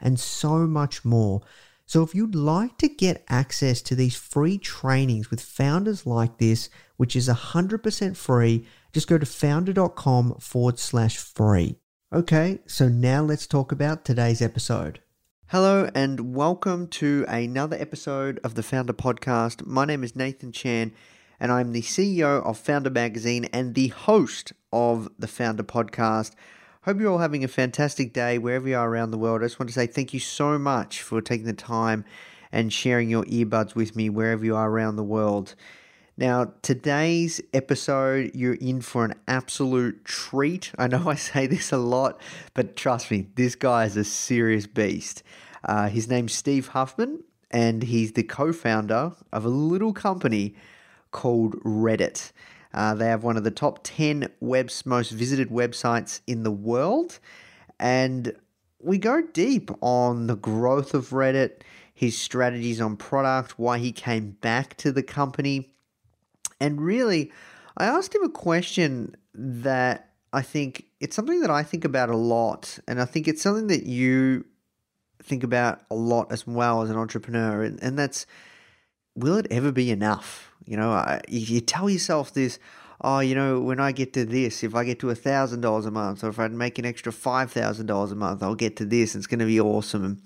and so much more. So if you'd like to get access to these free trainings with founders like this, which is 100% free, just go to founder.com/free. Okay, so now let's talk about today's episode. Hello and welcome to another episode of the Founder Podcast. My name is Nathan Chan and I'm the CEO of Founder Magazine and the host of the Founder Podcast. Hope you're all having a fantastic day wherever you are around the world. I just want to say thank you so much for taking the time and sharing your earbuds with me wherever you are around the world. Now, today's episode, you're in for an absolute treat. I know I say this a lot, but trust me, this guy is a serious beast. His name's Steve Huffman, and he's the co-founder of a little company called Reddit. They have one of the top 10 most visited websites in the world. And we go deep on the growth of Reddit, his strategies on product, why he came back to the company. And really, I asked him a question that I think it's something that I think about a lot. And I think it's something that you think about a lot as well as an entrepreneur. And that's, will it ever be enough? You know, you tell yourself this, oh, you know, when I get to this, if I get to $1,000 a month, or if I make an extra $5,000 a month, I'll get to this, and it's going to be awesome.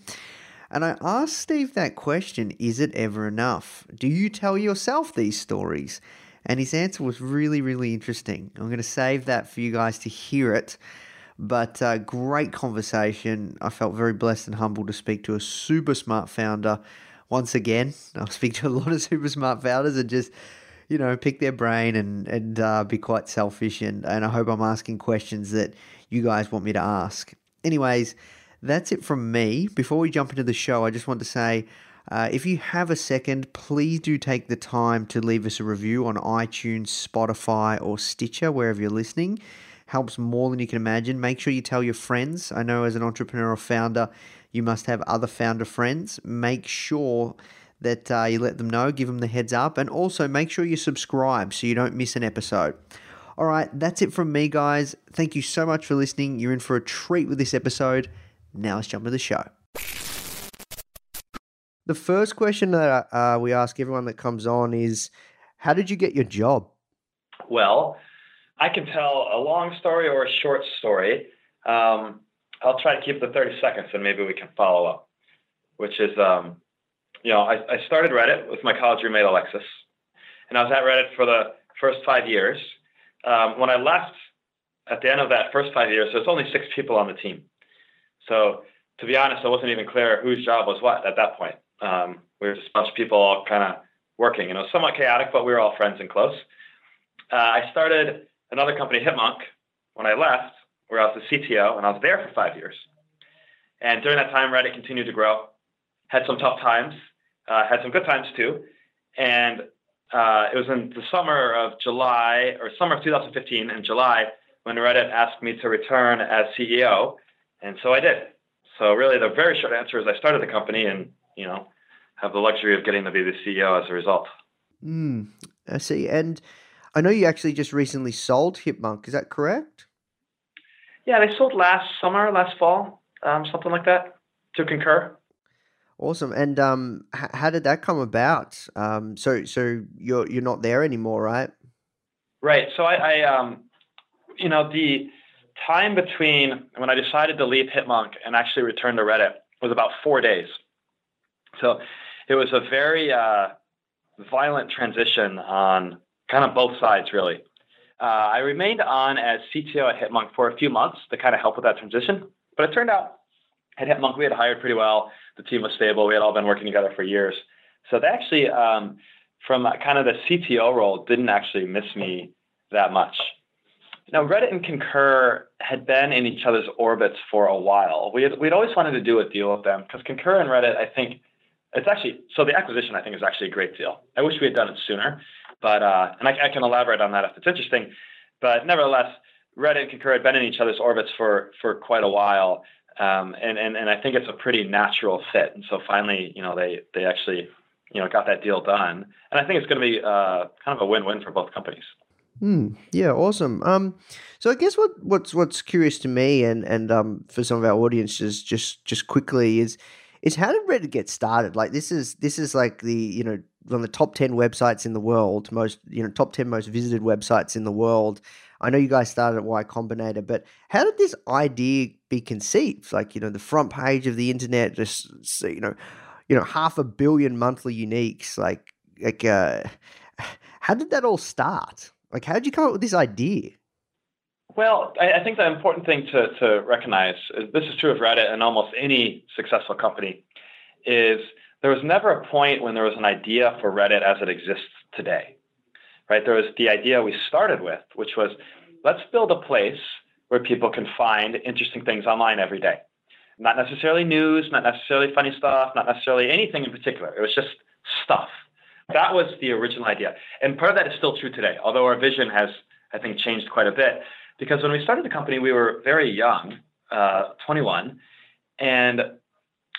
And I asked Steve that question, is it ever enough? Do you tell yourself these stories? And his answer was really, really interesting. I'm going to save that for you guys to hear it. But great conversation. I felt very blessed and humbled to speak to a super smart founder. Once again, I speak to a lot of super smart founders and just, you know, pick their brain and be quite selfish. And I hope I'm asking questions that you guys want me to ask. Anyways, that's it from me. Before we jump into the show, I just want to say, if you have a second, please do take the time to leave us a review on iTunes, Spotify, or Stitcher, wherever you're listening. Helps more than you can imagine. Make sure you tell your friends. I know as an entrepreneur or founder, you must have other founder friends. Make sure that you let them know, give them the heads up, and also make sure you subscribe so you don't miss an episode. All right, that's it from me, guys. Thank you so much for listening. You're in for a treat with this episode. Now let's jump to the show. The first question that we ask everyone that comes on is, how did you get your job? Well, I can tell a long story or a short story. I'll try to keep it to 30 seconds and maybe we can follow up, which is, I started Reddit with my college roommate, Alexis, and I was at Reddit for the first 5 years. When I left at the end of that first 5 years, there's only 6 people on the team. So to be honest, I wasn't even clear whose job was what at that point. We were just a bunch of people all kind of working, somewhat chaotic, but we were all friends and close. I started another company, Hipmunk, when I left, where I was the CTO, and I was there for 5 years. And during that time, Reddit continued to grow, had some tough times, had some good times too. And it was in the summer of July, or summer of 2015 in July, when Reddit asked me to return as CEO. And so I did. So really the very short answer is I started the company and, have the luxury of getting to be the CEO as a result. I see. And I know you actually just recently sold Hipmunk. Is that correct? Yeah, they sold last fall, something like that, to Concur. Awesome. And how did that come about? So you're not there anymore, right? Right. So I the time between when I decided to leave Hipmunk and actually return to Reddit was about 4 days. So it was a very violent transition on kind of both sides, really. I remained on as CTO at Hipmunk for a few months to kind of help with that transition. But it turned out at Hipmunk, we had hired pretty well. The team was stable. We had all been working together for years. So they actually, from kind of the CTO role, didn't actually miss me that much. Now, Reddit and Concur had been in each other's orbits for a while. We'd always wanted to do a deal with them because Concur and Reddit, I think, the acquisition, I think, is actually a great deal. I wish we had done it sooner, but and I can elaborate on that if it's interesting. But nevertheless, Reddit and Concur had been in each other's orbits for quite a while, and I think it's a pretty natural fit. And so finally, they actually, got that deal done, and I think it's going to be kind of a win-win for both companies. Yeah, awesome. So I guess what's curious to me and for some of our audiences just quickly is how did Reddit get started? Like this is like the one of the top 10 websites in the world, top 10 most visited websites in the world. I know you guys started at Y Combinator, but how did this idea be conceived? Like the front page of the internet, just half a billion monthly uniques. Like how did that all start? Like, how did you come up with this idea? Well, I think the important thing to recognize, this is true of Reddit and almost any successful company, is there was never a point when there was an idea for Reddit as it exists today, right? There was the idea we started with, which was, let's build a place where people can find interesting things online every day. Not necessarily news, not necessarily funny stuff, not necessarily anything in particular. It was just stuff. That was the original idea. And part of that is still true today, although our vision has, I think, changed quite a bit. Because when we started the company, we were very young, 21, and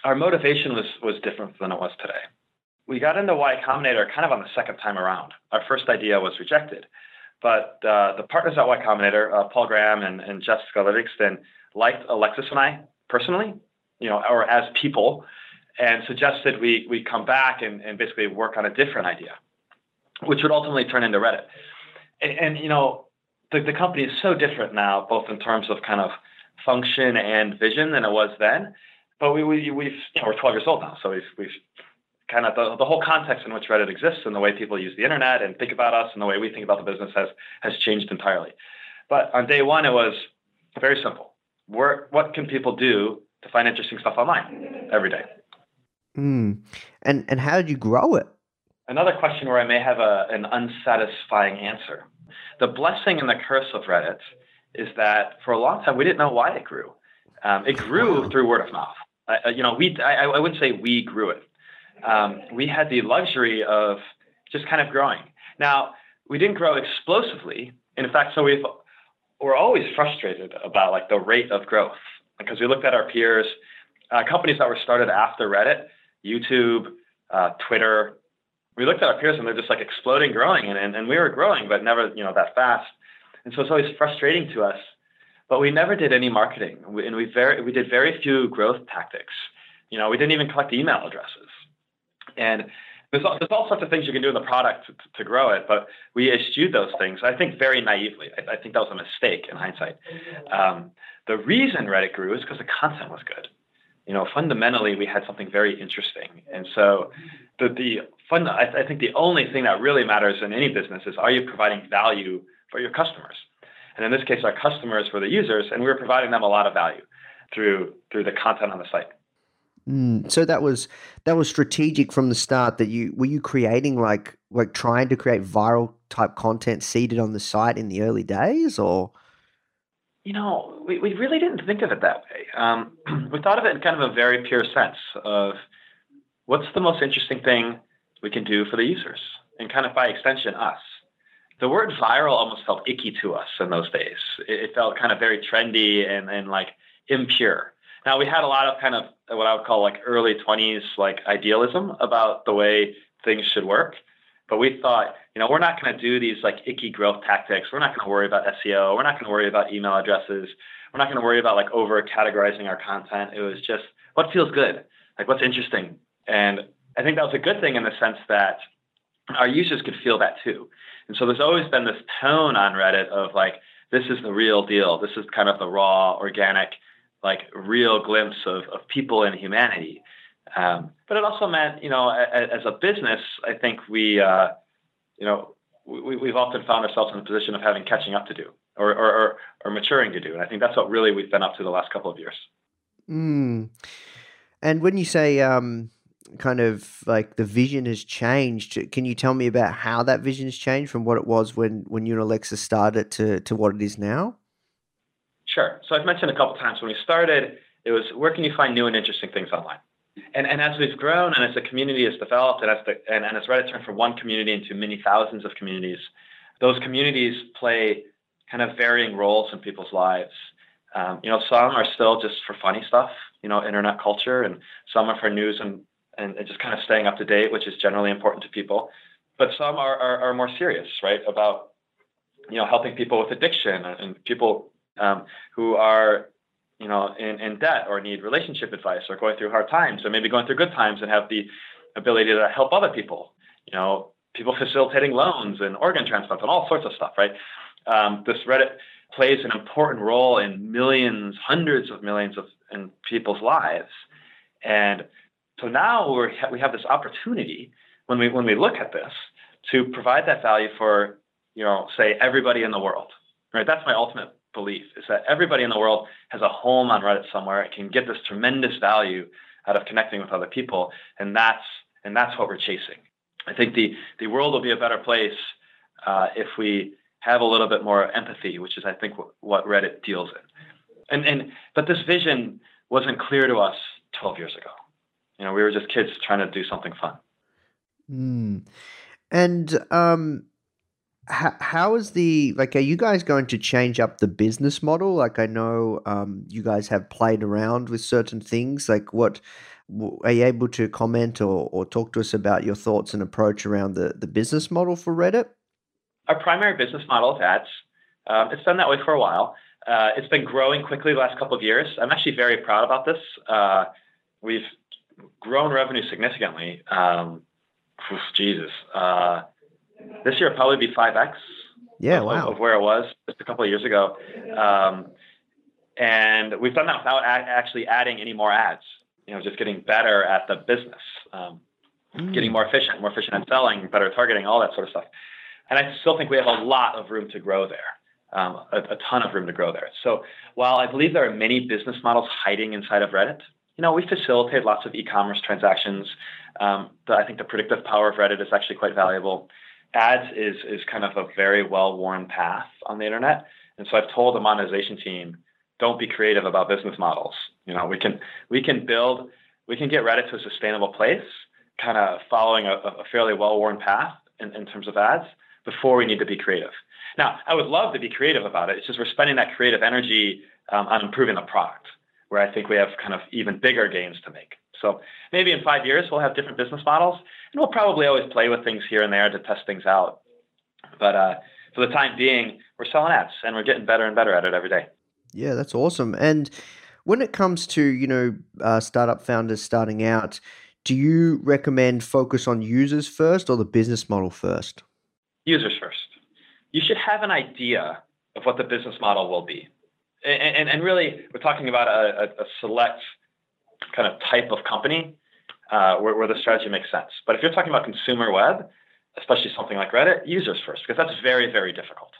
our motivation was different than it was today. We got into Y Combinator kind of on the second time around. Our first idea was rejected. But the partners at Y Combinator, Paul Graham and Jessica Livingston, liked Alexis and I personally, or as people, and suggested we come back and basically work on a different idea, which would ultimately turn into Reddit. And the company is so different now, both in terms of kind of function and vision than it was then. But we're 12 years old now, so we've kind of the whole context in which Reddit exists and the way people use the internet and think about us and the way we think about the business has changed entirely. But on day one, it was very simple. What can people do to find interesting stuff online every day? And how did you grow it? Another question where I may have an unsatisfying answer. The blessing and the curse of Reddit is that for a long time, we didn't know why it grew. It grew through word of mouth. I wouldn't say we grew it. We had the luxury of just kind of growing. Now, we didn't grow explosively. In fact, so we're always frustrated about like the rate of growth because we looked at our peers, companies that were started after Reddit, YouTube, Twitter. We looked at our peers and they're just like exploding, growing, and we were growing, but never, that fast. And so it's always frustrating to us, but we never did any marketing and we did very few growth tactics. We didn't even collect email addresses. And there's all sorts of things you can do in the product to grow it, but we eschewed those things, I think, very naively. I think that was a mistake in hindsight. The reason Reddit grew is because the content was good. Fundamentally, we had something very interesting. And so I think the only thing that really matters in any business is, are you providing value for your customers? And in this case, our customers were the users, and we were providing them a lot of value through the content on the site. So that was strategic from the start. That you were you creating like trying to create viral type content seeded on the site in the early days, or? You know, we really didn't think of it that way. We thought of it in kind of a very pure sense of what's the most interesting thing we can do for the users, and kind of by extension us. The word viral almost felt icky to us in those days. It felt kind of very trendy and like impure. Now, we had a lot of kind of what I would call like early 20s, like idealism about the way things should work. But we thought, you know, we're not going to do these like icky growth tactics. We're not going to worry about SEO. We're not going to worry about email addresses. We're not going to worry about like over categorizing our content. It was just what feels good, like what's interesting. And I think that was a good thing in the sense that our users could feel that too. And so there's always been this tone on Reddit of like, this is the real deal. This is kind of the raw, organic, like real glimpse of people and humanity. But it also meant, you know, as a business, I think we've often found ourselves in the position of having catching up to do or maturing to do. And I think that's what really we've been up to the last couple of years. Mm. And when you say, kind of like the vision has changed. Can you tell me about how that vision has changed from what it was when you and Alexa started to what it is now? Sure. So I've mentioned a couple of times when we started, it was where can you find new and interesting things online? And as we've grown and as the community has developed and as Reddit turned from one community into many thousands of communities, those communities play kind of varying roles in people's lives. You know, some are still just for funny stuff, you know, internet culture, and some are for news and just kind of staying up to date, which is generally important to people. But some are more serious, right, about, you know, helping people with addiction and people who are, you know, in debt or need relationship advice or going through hard times or maybe going through good times and have the ability to help other people, you know, people facilitating loans and organ transplants and all sorts of stuff, right? This Reddit plays an important role in millions, hundreds of millions of in people's lives. And so now we have this opportunity when we look at this to provide that value for, you know, say everybody in the world, right? That's my ultimate belief is that everybody in the world has a home on Reddit somewhere. It can get this tremendous value out of connecting with other people. And that's what we're chasing. I think the world will be a better place if we have a little bit more empathy, which is, I think, what Reddit deals in. But this vision wasn't clear to us 12 years ago. You know, we were just kids trying to do something fun. Mm. And how is are you guys going to change up the business model? Like, I know you guys have played around with certain things. Like, what are you able to comment or talk to us about your thoughts and approach around the business model for Reddit? Our primary business model is ads. It's been that way for a while. It's been growing quickly the last couple of years. I'm actually very proud about this. We've grown revenue significantly. This year will probably be 5x. Yeah, wow. Of where it was just a couple of years ago. And we've done that without actually adding any more ads, you know, just getting better at the business, getting more efficient at selling, better targeting, all that sort of stuff. And I still think we have a lot of room to grow there. A ton of room to grow there. So while I believe there are many business models hiding inside of Reddit, you know, we facilitate lots of e-commerce transactions. I think the predictive power of Reddit is actually quite valuable. Ads is kind of a very well-worn path on the internet. And so I've told the monetization team, don't be creative about business models. You know, we can get Reddit to a sustainable place, kind of following a fairly well-worn path in terms of ads before we need to be creative. Now, I would love to be creative about it. It's just we're spending that creative energy on improving the product, where I think we have kind of even bigger gains to make. So maybe in 5 years, we'll have different business models, and we'll probably always play with things here and there to test things out. But for the time being, we're selling ads, and we're getting better and better at it every day. Yeah, that's awesome. And when it comes to, you know, startup founders starting out, do you recommend focus on users first or the business model first? Users first. You should have an idea of what the business model will be. And really, we're talking about a select kind of type of company where the strategy makes sense. But if you're talking about consumer web, especially something like Reddit, users first, because that's very, very difficult.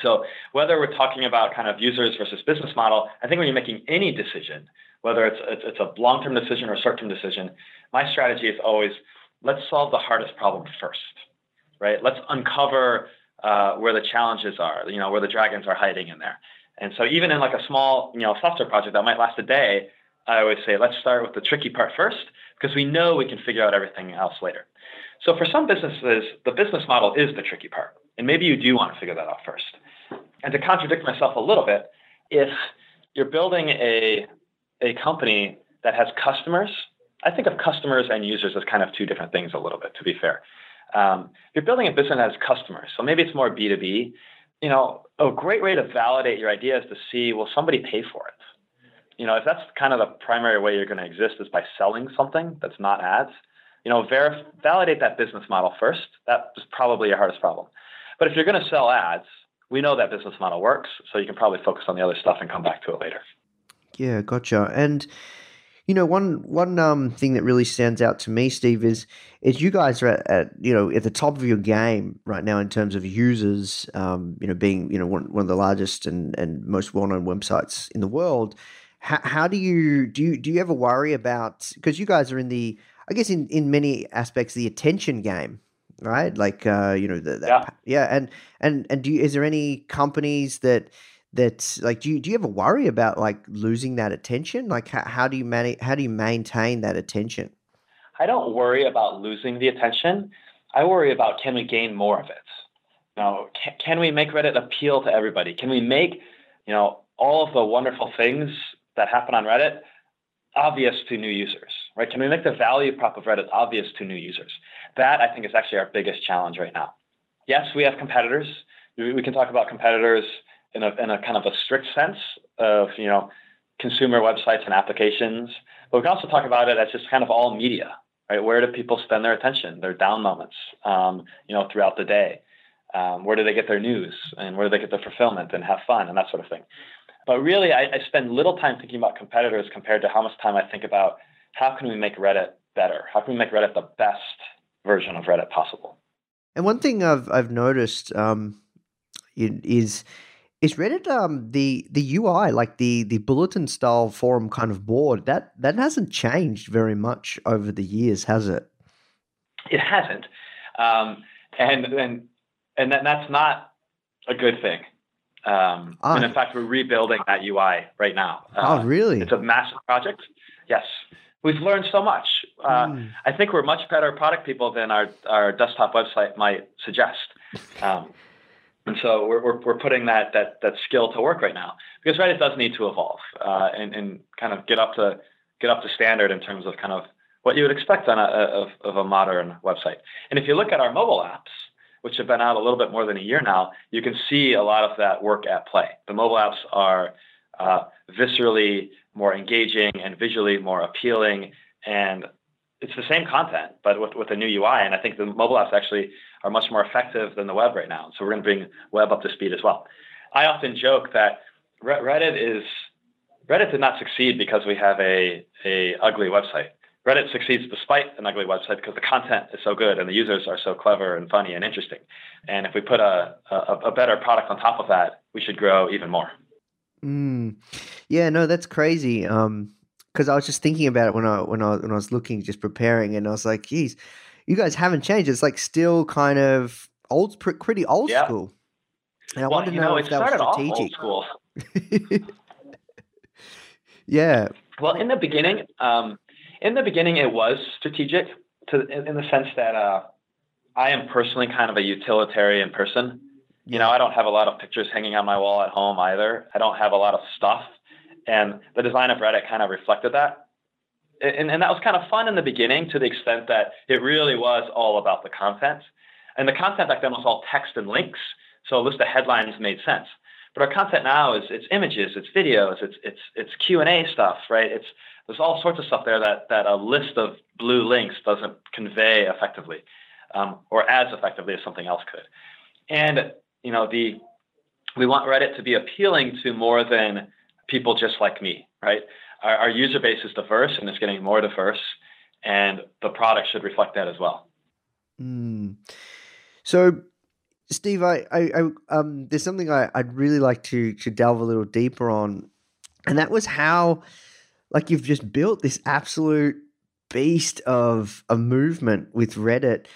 So whether we're talking about kind of users versus business model, I think when you're making any decision, whether it's a long-term decision or a short-term decision, my strategy is always, let's solve the hardest problem first, right? Let's uncover where the challenges are, you know, where the dragons are hiding in there. And so even in like a small, you know, software project that might last a day, I always say, let's start with the tricky part first, because we know we can figure out everything else later. So for some businesses, the business model is the tricky part. And maybe you do want to figure that out first. And to contradict myself a little bit, if you're building a company that has customers, I think of customers and users as kind of two different things a little bit, to be fair. You're building a business that has customers, so maybe it's more B2B. You know, a great way to validate your idea is to see, will somebody pay for it? You know, if that's kind of the primary way you're going to exist is by selling something that's not ads, you know, validate that business model first. That is probably your hardest problem. But if you're going to sell ads, we know that business model works, so you can probably focus on the other stuff and come back to it later. Yeah, gotcha. And, you know, one thing that really stands out to me, Steve, is you guys are at the top of your game right now in terms of users, being, one of the largest and most well-known websites in the world. How do you ever worry about, because you guys are in the, I guess in many aspects, the attention game, right? Like, And is there any companies that's like, do you ever worry about like losing that attention? Like how do you maintain that attention? I don't worry about losing the attention. I worry about, can we gain more of it? Now, can we make Reddit appeal to everybody? Can we make, all of the wonderful things that happen on Reddit obvious to new users, right? Can we make the value prop of Reddit obvious to new users? That, I think, is actually our biggest challenge right now. Yes, we have competitors. We can talk about competitors in a kind of a strict sense of, consumer websites and applications, but we can also talk about it as just kind of all media, right? Where do people spend their attention, their down moments, throughout the day? Where do they get their news, and where do they get their fulfillment and have fun and that sort of thing? But really, I spend little time thinking about competitors compared to how much time I think about how can we make Reddit better? How can we make Reddit the best version of Reddit possible? And one thing I've noticed is Reddit, the UI, like the bulletin style forum kind of board, that hasn't changed very much over the years, has it? It hasn't. And that's not a good thing. And in fact, we're rebuilding that UI right now. Oh, really? It's a massive project. Yes. We've learned so much. I think we're much better product people than our desktop website might suggest. And so we're putting that skill to work right now, because Reddit does need to evolve, and kind of get up to standard in terms of kind of what you would expect on a modern website. And if you look at our mobile apps, which have been out a little bit more than a year now, you can see a lot of that work at play. The mobile apps are viscerally more engaging and visually more appealing, and it's the same content, but with a new UI, and I think the mobile apps actually are much more effective than the web right now, so we're going to bring web up to speed as well. I often joke that Reddit did not succeed because we have a ugly website. Reddit succeeds despite an ugly website because the content is so good and the users are so clever and funny and interesting. And if we put a better product on top of that, we should grow even more. Mm. Yeah, no, that's crazy. Because I was just thinking about it when I was looking, just preparing, and I was like, geez, you guys haven't changed. It's like still kind of pretty old school. And I wanted to know if that was strategic. Old school. Yeah. Well, in the beginning, it was strategic in the sense that I am personally kind of a utilitarian person. You know, I don't have a lot of pictures hanging on my wall at home either. I don't have a lot of stuff. And the design of Reddit kind of reflected that. And that was kind of fun in the beginning, to the extent that it really was all about the content. And the content back then was all text and links, so a list of headlines made sense. But our content now is it's images, it's videos, it's Q&A stuff, right? There's all sorts of stuff there that a list of blue links doesn't convey effectively, or as effectively as something else could. And, we want Reddit to be appealing to more than people just like me, right? Our user base is diverse, and it's getting more diverse, and the product should reflect that as well. Mm. So Steve, I there's something I'd really like to delve a little deeper on, and that was how, like, you've just built this absolute beast of a movement with Reddit.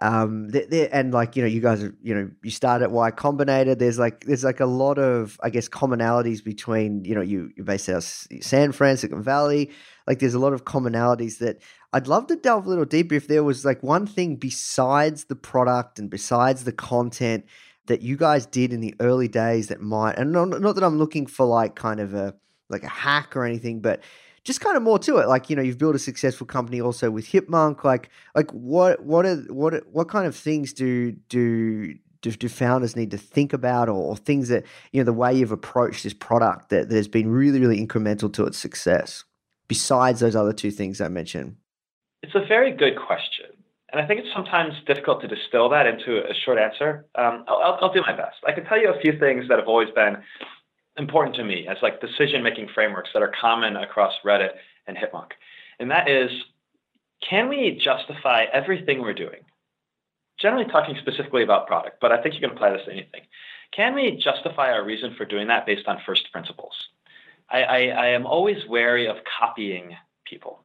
And like, you know, you guys are, you know, you start at Y Combinator. There's like a lot of, I guess, commonalities between, you know, you're based out of San Francisco Valley. Like, there's a lot of commonalities that I'd love to delve a little deeper. If there was like one thing besides the product and besides the content that you guys did in the early days that might, and not that I'm looking for like kind of a hack or anything, but just kind of more to it. Like, you know, you've built a successful company also with Hipmunk. Like what kind of things do founders need to think about, or things that, you know, the way you've approached this product that has been really, really incremental to its success besides those other two things I mentioned? It's a very good question. And I think it's sometimes difficult to distill that into a short answer. I'll do my best. I can tell you a few things that have always been important to me as like decision-making frameworks that are common across Reddit and Hipmunk. And that is, can we justify everything we're doing? Generally talking specifically about product, but I think you can apply this to anything. Can we justify our reason for doing that based on first principles? I am always wary of copying people,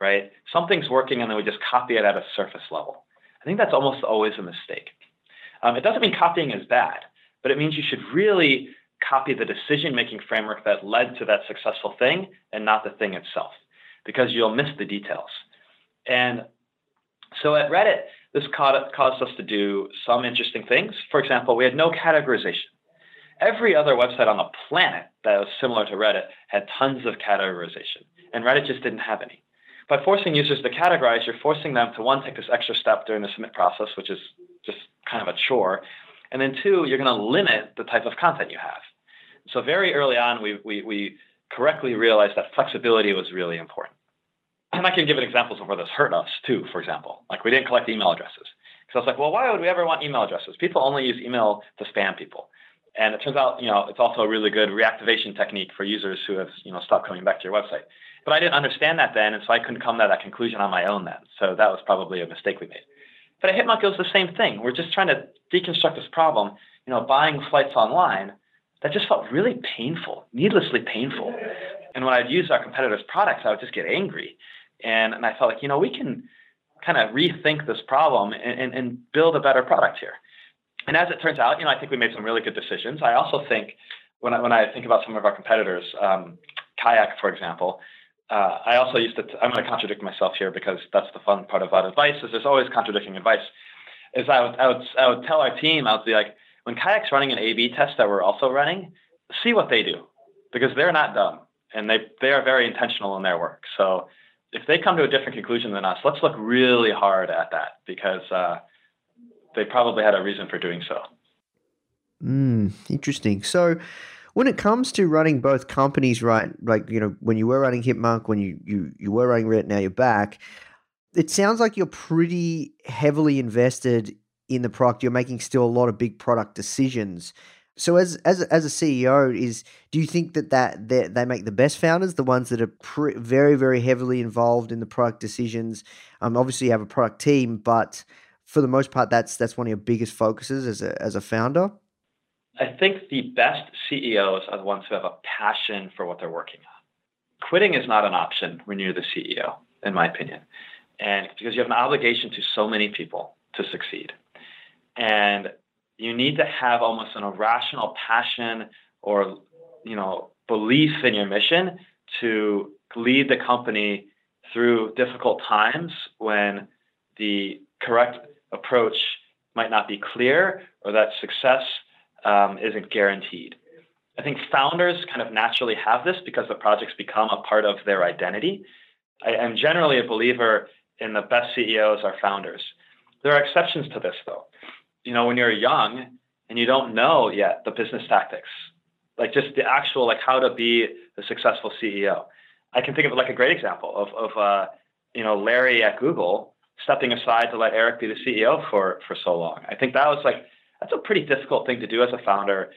right? Something's working and then we just copy it at a surface level. I think that's almost always a mistake. It doesn't mean copying is bad, but it means you should really copy the decision-making framework that led to that successful thing and not the thing itself, because you'll miss the details. And so at Reddit, this caused us to do some interesting things. For example, we had no categorization. Every other website on the planet that was similar to Reddit had tons of categorization, and Reddit just didn't have any. By forcing users to categorize, you're forcing them to, one, take this extra step during the submit process, which is just kind of a chore, and then two, you're going to limit the type of content you have. So very early on, we correctly realized that flexibility was really important. And I can give an example of where this hurt us too, for example. Like, we didn't collect email addresses. So I was like, well, why would we ever want email addresses? People only use email to spam people. And it turns out, you know, it's also a really good reactivation technique for users who have, you know, stopped coming back to your website. But I didn't understand that then, and so I couldn't come to that conclusion on my own then. So that was probably a mistake we made. But at Hipmunk, it was the same thing. We're just trying to deconstruct this problem, you know, buying flights online. That just felt really painful, needlessly painful. And when I'd use our competitors' products, I would just get angry. And I felt like, you know, we can kind of rethink this problem and build a better product here. And as it turns out, you know, I think we made some really good decisions. I also think when I think about some of our competitors, Kayak, for example, I also used to, I'm going to contradict myself here because that's the fun part about advice, is there's always contradicting advice. Is I would tell our team, I would be like, when Kayak's running an A/B test that we're also running, see what they do, because they're not dumb and they are very intentional in their work. So if they come to a different conclusion than us, let's look really hard at that, because they probably had a reason for doing so. Interesting. So when it comes to running both companies, right, like, you know, when you were running Hipmunk, when you were running Reddit, now you're back, it sounds like you're pretty heavily invested in the product. You're making still a lot of big product decisions. So as a CEO, do you think that they make the best founders, the ones that are very, very heavily involved in the product decisions? Obviously, you have a product team, but for the most part, that's one of your biggest focuses as a founder? I think the best CEOs are the ones who have a passion for what they're working on. Quitting is not an option when you're the CEO, in my opinion, and because you have an obligation to so many people to succeed. And you need to have almost an irrational passion or, you know, belief in your mission to lead the company through difficult times when the correct approach might not be clear, or that success isn't guaranteed. I think founders kind of naturally have this because the projects become a part of their identity. I am generally a believer in the best CEOs are founders. There are exceptions to this, though. You know, when you're young and you don't know yet the business tactics, like just the actual, like how to be a successful CEO. I can think of like a great example of you know, Larry at Google stepping aside to let Eric be the CEO for so long. I think that was like, that's a pretty difficult thing to do as a founder,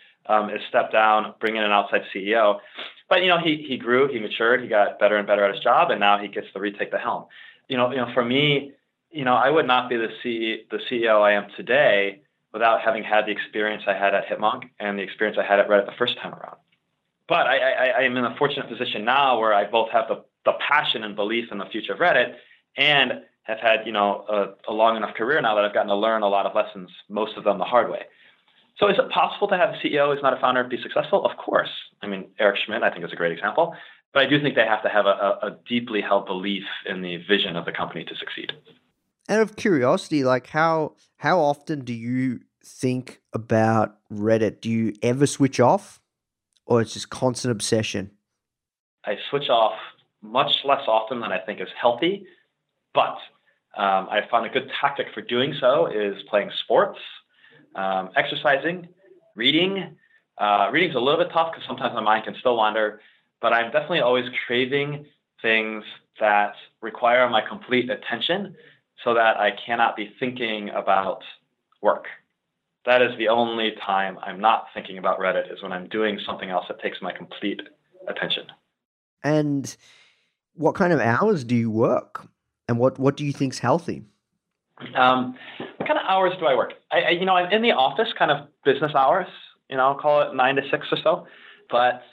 is step down, bring in an outside CEO. But, you know, he grew, he matured, he got better and better at his job, and now he gets to retake the helm. You know, for me, you know, I would not be the CEO I am today without having had the experience I had at Hipmunk and the experience I had at Reddit the first time around. But I am in a fortunate position now where I both have the passion and belief in the future of Reddit and have had, you know, a long enough career now that I've gotten to learn a lot of lessons, most of them the hard way. So is it possible to have a CEO who's not a founder be successful? Of course. I mean, Eric Schmidt, I think, is a great example. But I do think they have to have a deeply held belief in the vision of the company to succeed. Out of curiosity, like how often do you think about Reddit? Do you ever switch off, or it's just constant obsession? I switch off much less often than I think is healthy, but I found a good tactic for doing so is playing sports, exercising, reading. Reading's a little bit tough because sometimes my mind can still wander, but I'm definitely always craving things that require my complete attention so that I cannot be thinking about work. That is the only time I'm not thinking about Reddit, is when I'm doing something else that takes my complete attention. And what kind of hours do you work? And what do you think's healthy? What kind of hours do I work? I'm in the office, kind of business hours, you know, call it 9 to 6 or so. But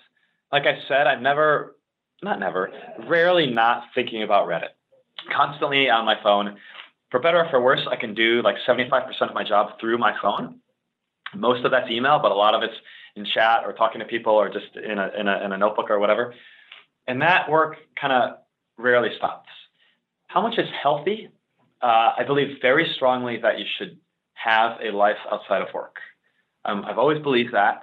like I said, I'm rarely not thinking about Reddit. Constantly on my phone. For better or for worse, I can do like 75% of my job through my phone. Most of that's email, but a lot of it's in chat or talking to people or just in a notebook or whatever. And that work kind of rarely stops. How much is healthy? I believe very strongly that you should have a life outside of work. I've always believed that.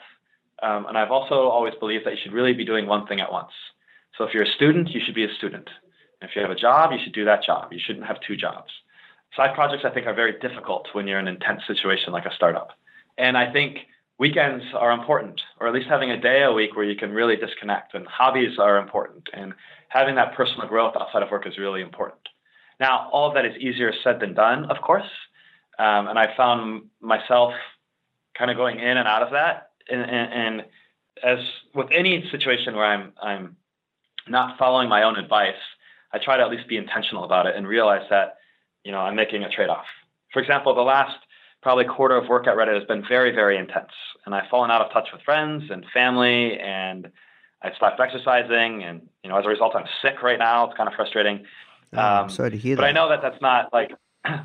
And I've also always believed that you should really be doing one thing at once. So if you're a student, you should be a student. If you have a job, you should do that job. You shouldn't have two jobs. Side projects, I think, are very difficult when you're in an intense situation like a startup. And I think weekends are important, or at least having a day a week where you can really disconnect. And hobbies are important. And having that personal growth outside of work is really important. Now, all of that is easier said than done, of course. And I found myself kind of going in and out of that. And as with any situation where I'm not following my own advice, I try to at least be intentional about it and realize that, you know, I'm making a trade-off. For example, the last probably quarter of work at Reddit has been very, very intense. And I've fallen out of touch with friends and family, and I've stopped exercising. And, you know, as a result, I'm sick right now. It's kind of frustrating. I'm sorry to hear that. But I know that that's not like,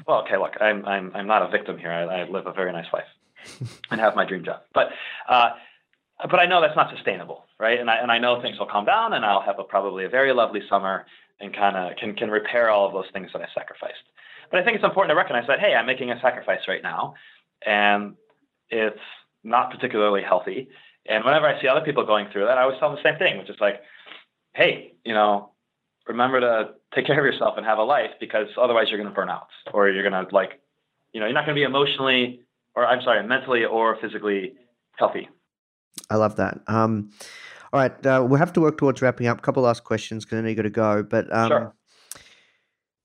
well, okay, look, I'm not a victim here. I live a very nice life and have my dream job. But I know that's not sustainable, right? And I know things will calm down, and I'll have probably a very lovely summer and kind of can repair all of those things that I sacrificed. But I think it's important to recognize that, hey, I'm making a sacrifice right now, and it's not particularly healthy. And whenever I see other people going through that, I always tell them the same thing, which is like, hey, you know, remember to take care of yourself and have a life, because otherwise you're going to burn out, or you're going to, like, you know, you're not going to be mentally or physically healthy. I love that. All right. We'll have to work towards wrapping up. A couple last questions because I know you got to go. But sure.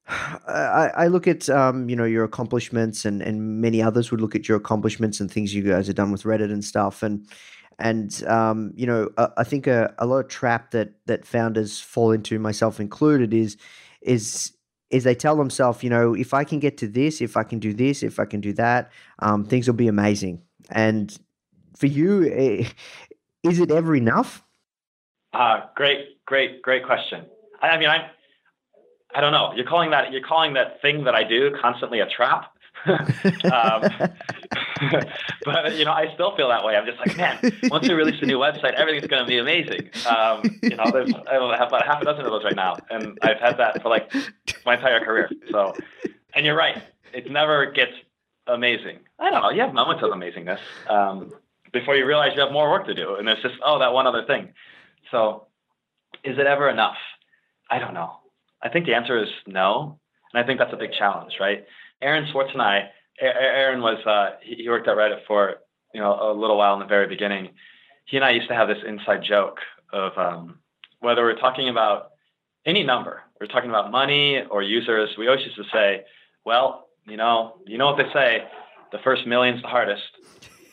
I look at, you know, your accomplishments, and many others would look at your accomplishments and things you guys have done with Reddit and stuff. And you know, I think a lot of trap that founders fall into, myself included, is they tell themselves, you know, if I can get to this, if I can do this, if I can do that, things will be amazing. And for you, is it ever enough? Great question. I mean, I don't know. You're calling that thing that I do constantly a trap. But, you know, I still feel that way. I'm just like, man, once we release a new website, everything's going to be amazing. You know, I have about 6 of those right now, and I've had that for like my entire career. So, and you're right. It never gets amazing. I don't know. You have moments of amazingness before you realize you have more work to do. And it's just, oh, that one other thing. So is it ever enough? I don't know. I think the answer is no. And I think that's a big challenge, right? Aaron Swartz and I, Aaron was, he worked at Reddit for, you know, a little while in the very beginning. He and I used to have this inside joke of whether we're talking about any number, we're talking about money or users, we always used to say, well, you know what they say, the first million's the hardest.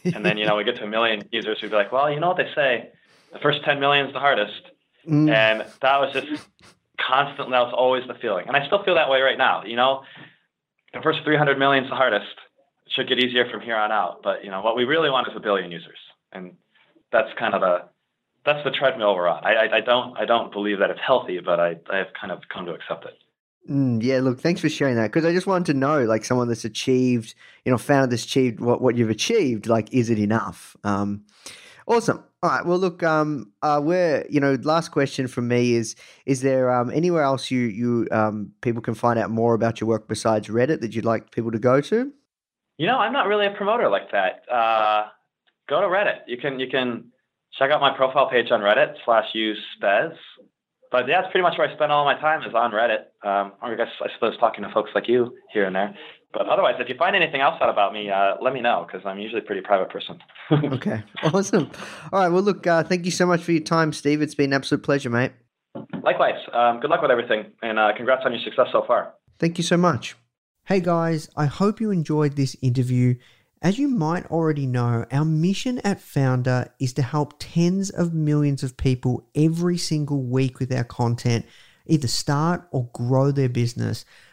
And then, you know, we get to 1 million users, we'd be like, well, you know what they say, the first 10 million's the hardest. Mm. And that was just constantly, that was always the feeling. And I still feel that way right now. You know, the first 300 million's the hardest. should get easier from here on out. But, you know, what we really want is 1 billion users. And that's kind of that's the treadmill we're on. I don't believe that it's healthy, but I have kind of come to accept it. Yeah, look, thanks for sharing that, because I just wanted to know, like, someone that's achieved, you know, founder that's achieved what you've achieved, like, is it enough? Awesome. All right. Well, look, last question from me is there anywhere else you people can find out more about your work besides Reddit that you'd like people to go to? You know, I'm not really a promoter like that. Go to Reddit. You can check out my profile page on Reddit/usespez. But yeah, that's pretty much where I spend all my time, is on Reddit. Or I suppose talking to folks like you here and there. But otherwise, if you find anything else out about me, let me know, because I'm usually a pretty private person. Okay, awesome. All right, well, look, thank you so much for your time, Steve. It's been an absolute pleasure, mate. Likewise. Good luck with everything, and congrats on your success so far. Thank you so much. Hey, guys, I hope you enjoyed this interview. As you might already know, our mission at Founder is to help tens of millions of people every single week with our content, either start or grow their business,